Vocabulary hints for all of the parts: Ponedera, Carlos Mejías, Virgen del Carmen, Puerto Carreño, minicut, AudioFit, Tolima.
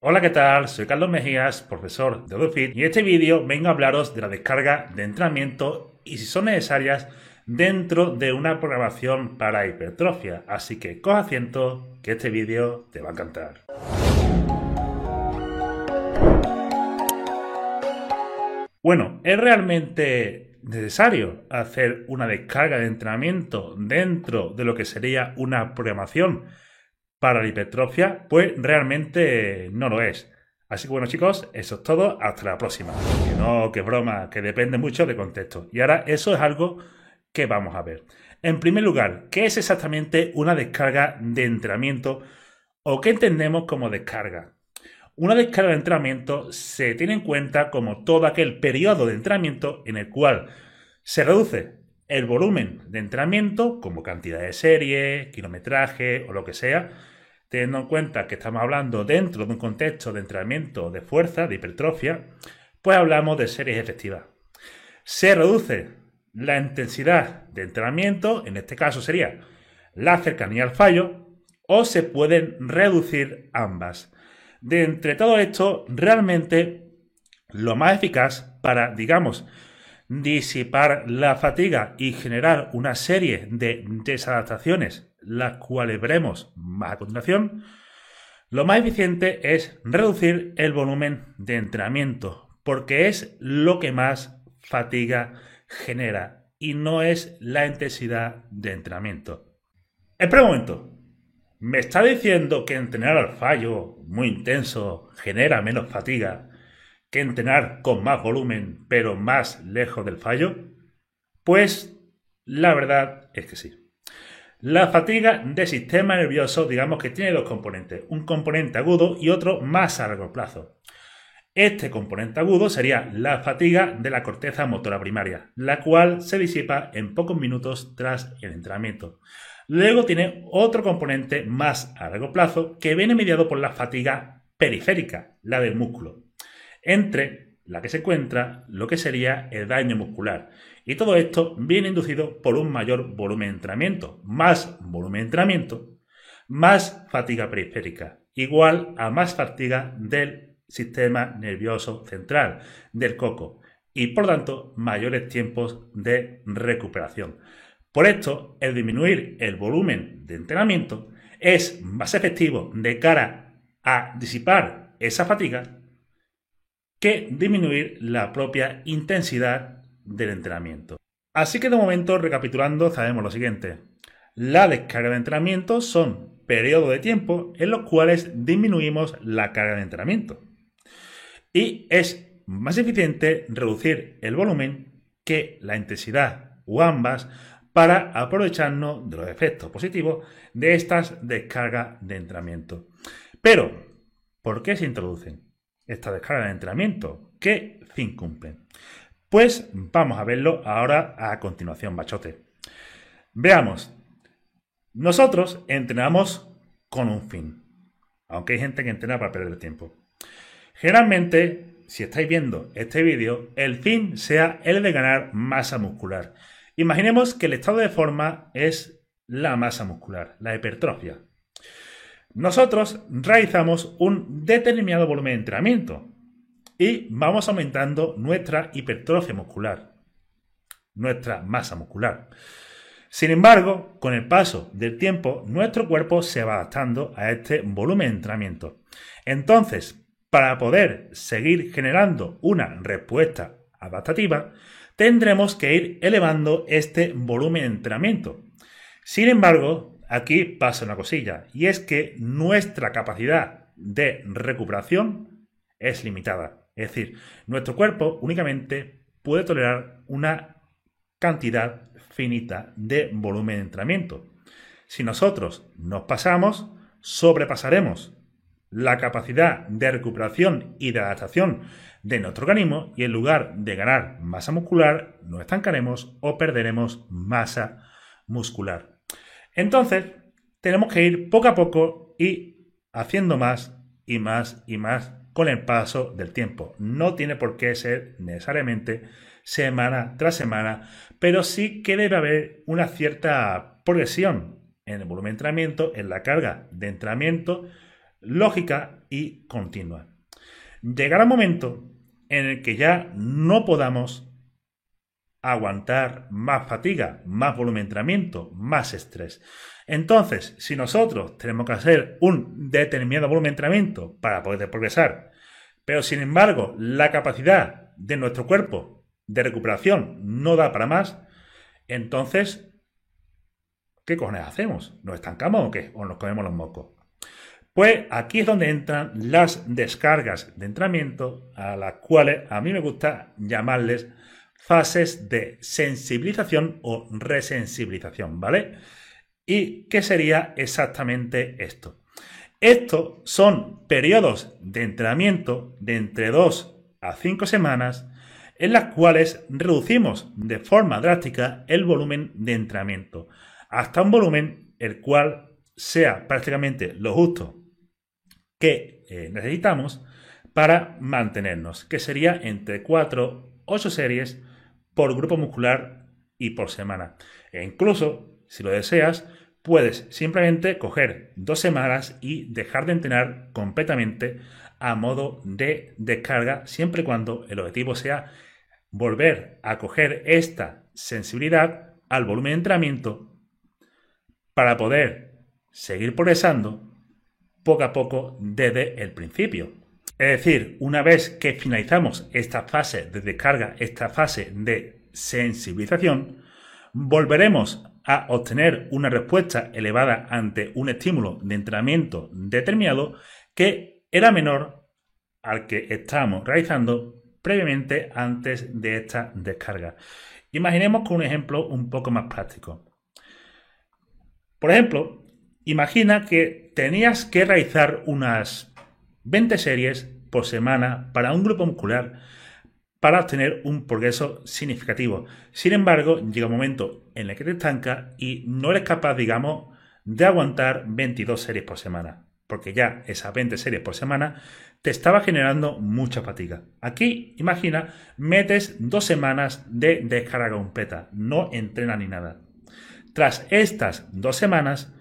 Hola, ¿qué tal? Soy Carlos Mejías, profesor de AudioFit, y en este vídeo vengo a hablaros de la descarga de entrenamiento y si son necesarias dentro de una programación para hipertrofia. Así que coge asiento, que este vídeo te va a encantar. Bueno, ¿es realmente necesario hacer una descarga de entrenamiento dentro de lo que sería una programación para la hipertrofia? Pues realmente no lo es. Así que bueno, chicos, eso es todo. Hasta la próxima. Que no, que broma, que depende mucho del contexto. Y ahora eso es algo que vamos a ver. En primer lugar, ¿qué es exactamente una descarga de entrenamiento o qué entendemos como descarga? Una descarga de entrenamiento se tiene en cuenta como todo aquel periodo de entrenamiento en el cual se reduce el volumen de entrenamiento, como cantidad de series, kilometraje o lo que sea, teniendo en cuenta que estamos hablando dentro de un contexto de entrenamiento de fuerza, de hipertrofia, pues hablamos de series efectivas. Se reduce la intensidad de entrenamiento, en este caso sería la cercanía al fallo, o se pueden reducir ambas. De entre todo esto, realmente lo más eficaz para, digamos, disipar la fatiga y generar una serie de desadaptaciones, las cuales veremos más a continuación, lo más eficiente es reducir el volumen de entrenamiento, porque es lo que más fatiga genera y no es la intensidad de entrenamiento. Espera un momento, ¿me está diciendo que entrenar al fallo muy intenso genera menos fatiga que entrenar con más volumen pero más lejos del fallo? Pues la verdad es que sí. La fatiga del sistema nervioso, digamos que tiene dos componentes, un componente agudo y otro más a largo plazo. Este componente agudo sería la fatiga de la corteza motora primaria, la cual se disipa en pocos minutos tras el entrenamiento. Luego tiene otro componente más a largo plazo que viene mediado por la fatiga periférica, la del músculo, entre la que se encuentra lo que sería el daño muscular. Y todo esto viene inducido por un mayor volumen de entrenamiento. Más volumen de entrenamiento, más fatiga periférica, igual a más fatiga del sistema nervioso central, del coco, y por tanto mayores tiempos de recuperación. Por esto, el disminuir el volumen de entrenamiento es más efectivo de cara a disipar esa fatiga que disminuir la propia intensidad del entrenamiento. Así que de momento, recapitulando, sabemos lo siguiente. La descarga de entrenamiento son periodos de tiempo en los cuales disminuimos la carga de entrenamiento. Y es más eficiente reducir el volumen que la intensidad o ambas para aprovecharnos de los efectos positivos de estas descargas de entrenamiento. Pero, ¿por qué se introducen esta descarga de entrenamiento? ¿Qué fin cumplen? Pues vamos a verlo ahora a continuación, machote. Veamos. Nosotros entrenamos con un fin, aunque hay gente que entrena para perder el tiempo. Generalmente, si estáis viendo este vídeo, el fin sea el de ganar masa muscular. Imaginemos que el estado de forma es la masa muscular, la hipertrofia. Nosotros realizamos un determinado volumen de entrenamiento y vamos aumentando nuestra hipertrofia muscular, nuestra masa muscular. Sin embargo, con el paso del tiempo, nuestro cuerpo se va adaptando a este volumen de entrenamiento. Entonces, para poder seguir generando una respuesta adaptativa, tendremos que ir elevando este volumen de entrenamiento. Sin embargo, aquí pasa una cosilla, y es que nuestra capacidad de recuperación es limitada. Es decir, nuestro cuerpo únicamente puede tolerar una cantidad finita de volumen de entrenamiento. Si nosotros nos pasamos, sobrepasaremos la capacidad de recuperación y de adaptación de nuestro organismo y en lugar de ganar masa muscular, nos estancaremos o perderemos masa muscular. Entonces, tenemos que ir poco a poco y haciendo más y más y más con el paso del tiempo. No tiene por qué ser necesariamente semana tras semana, pero sí que debe haber una cierta progresión en el volumen de entrenamiento, en la carga de entrenamiento lógica y continua. Llegará un momento en el que ya no podamos aguantar más fatiga, más volumen de entrenamiento, más estrés. Entonces, si nosotros tenemos que hacer un determinado volumen de entrenamiento para poder progresar, pero sin embargo la capacidad de nuestro cuerpo de recuperación no da para más, entonces, ¿qué cojones hacemos? ¿Nos estancamos o qué? ¿O nos comemos los mocos? Pues aquí es donde entran las descargas de entrenamiento, a las cuales a mí me gusta llamarles fases de sensibilización o resensibilización, ¿vale? ¿Y qué sería exactamente esto? Estos son periodos de entrenamiento de entre 2 a 5 semanas en las cuales reducimos de forma drástica el volumen de entrenamiento hasta un volumen el cual sea prácticamente lo justo que necesitamos para mantenernos, que sería entre 4 a 8 series por grupo muscular y por semana. E incluso, si lo deseas, puedes simplemente coger 2 semanas y dejar de entrenar completamente a modo de descarga, siempre y cuando el objetivo sea volver a coger esta sensibilidad al volumen de entrenamiento para poder seguir progresando poco a poco desde el principio. Es decir, una vez que finalizamos esta fase de descarga, esta fase de sensibilización, volveremos a obtener una respuesta elevada ante un estímulo de entrenamiento determinado que era menor al que estábamos realizando previamente antes de esta descarga. Imaginemos con un ejemplo un poco más práctico. Por ejemplo, imagina que tenías que realizar unas 20 series por semana para un grupo muscular para obtener un progreso significativo. Sin embargo, llega un momento en el que te estancas y no eres capaz, digamos, de aguantar 22 series por semana, porque ya esas 20 series por semana te estaba generando mucha fatiga. Aquí, imagina, metes 2 semanas de descarga completa, no entrenas ni nada. Tras estas 2 semanas,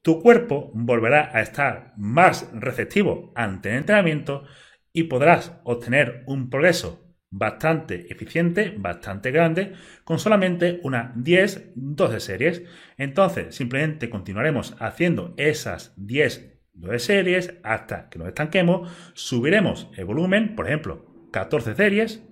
tu cuerpo volverá a estar más receptivo ante el entrenamiento y podrás obtener un progreso bastante eficiente, bastante grande, con solamente unas 10, 12 series. Entonces, simplemente continuaremos haciendo esas 10, 12 series hasta que nos estanquemos, subiremos el volumen, por ejemplo, 14 series.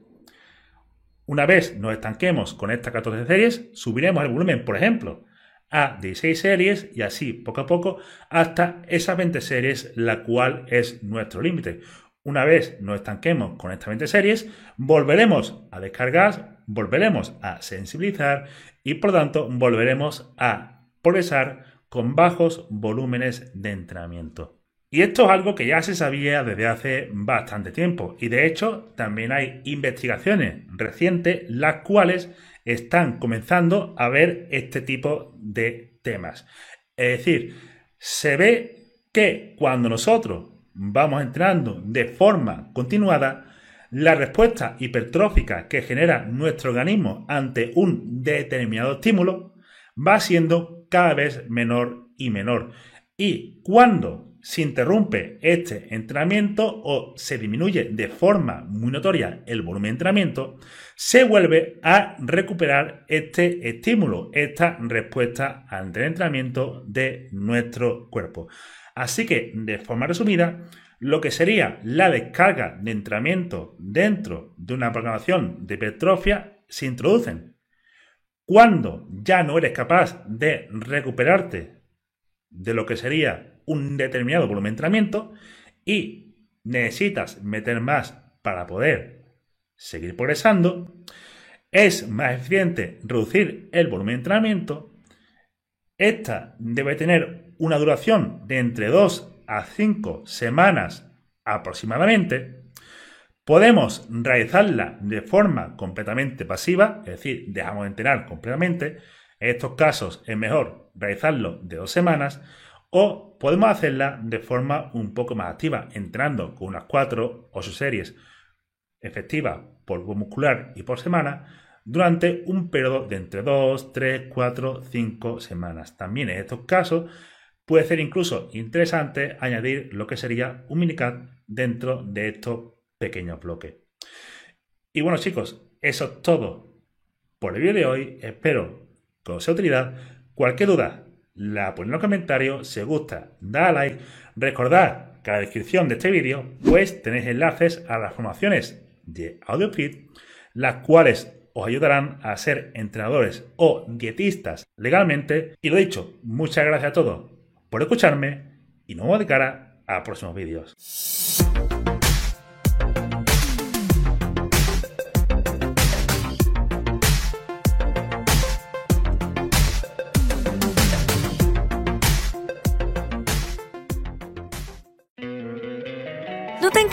Una vez nos estanquemos con estas 14 series, subiremos el volumen, por ejemplo, a 16 series y así poco a poco hasta esas 20 series, la cual es nuestro límite. Una vez nos estanquemos con estas 20 series, volveremos a descargar, volveremos a sensibilizar y por lo tanto volveremos a progresar con bajos volúmenes de entrenamiento. Y esto es algo que ya se sabía desde hace bastante tiempo y de hecho también hay investigaciones recientes las cuales están comenzando a ver este tipo de temas. Es decir, se ve que cuando nosotros vamos entrenando de forma continuada, la respuesta hipertrófica que genera nuestro organismo ante un determinado estímulo va siendo cada vez menor y menor. Y cuando se interrumpe este entrenamiento o se disminuye de forma muy notoria el volumen de entrenamiento, se vuelve a recuperar este estímulo, esta respuesta ante el entrenamiento de nuestro cuerpo. Así que, de forma resumida, lo que sería la descarga de entrenamiento dentro de una programación de hipertrofia se introducen cuando ya no eres capaz de recuperarte de lo que sería un determinado volumen de entrenamiento y necesitas meter más para poder seguir progresando. Es más eficiente reducir el volumen de entrenamiento. Esta debe tener una duración de entre 2 a 5 semanas aproximadamente, podemos realizarla de forma completamente pasiva, es decir, dejamos de entrenar completamente. En estos casos es mejor realizarlo de 2 semanas, o podemos hacerla de forma un poco más activa, entrenando con unas 4 o 8 series efectivas por grupo muscular y por semana, durante un periodo de entre 2, 3, 4, 5 semanas. También en estos casos puede ser incluso interesante añadir lo que sería un minicut dentro de estos pequeños bloques. Y bueno, chicos, eso es todo por el vídeo de hoy. Espero que os sea de utilidad. Cualquier duda la ponéis en los comentarios. Si os gusta, dad a like. Recordad que en la descripción de este vídeo pues tenéis enlaces a las formaciones de AudioFit, las cuales os ayudarán a ser entrenadores o dietistas legalmente. Y lo dicho, muchas gracias a todos por escucharme y nos vemos de cara a próximos vídeos. ¿No te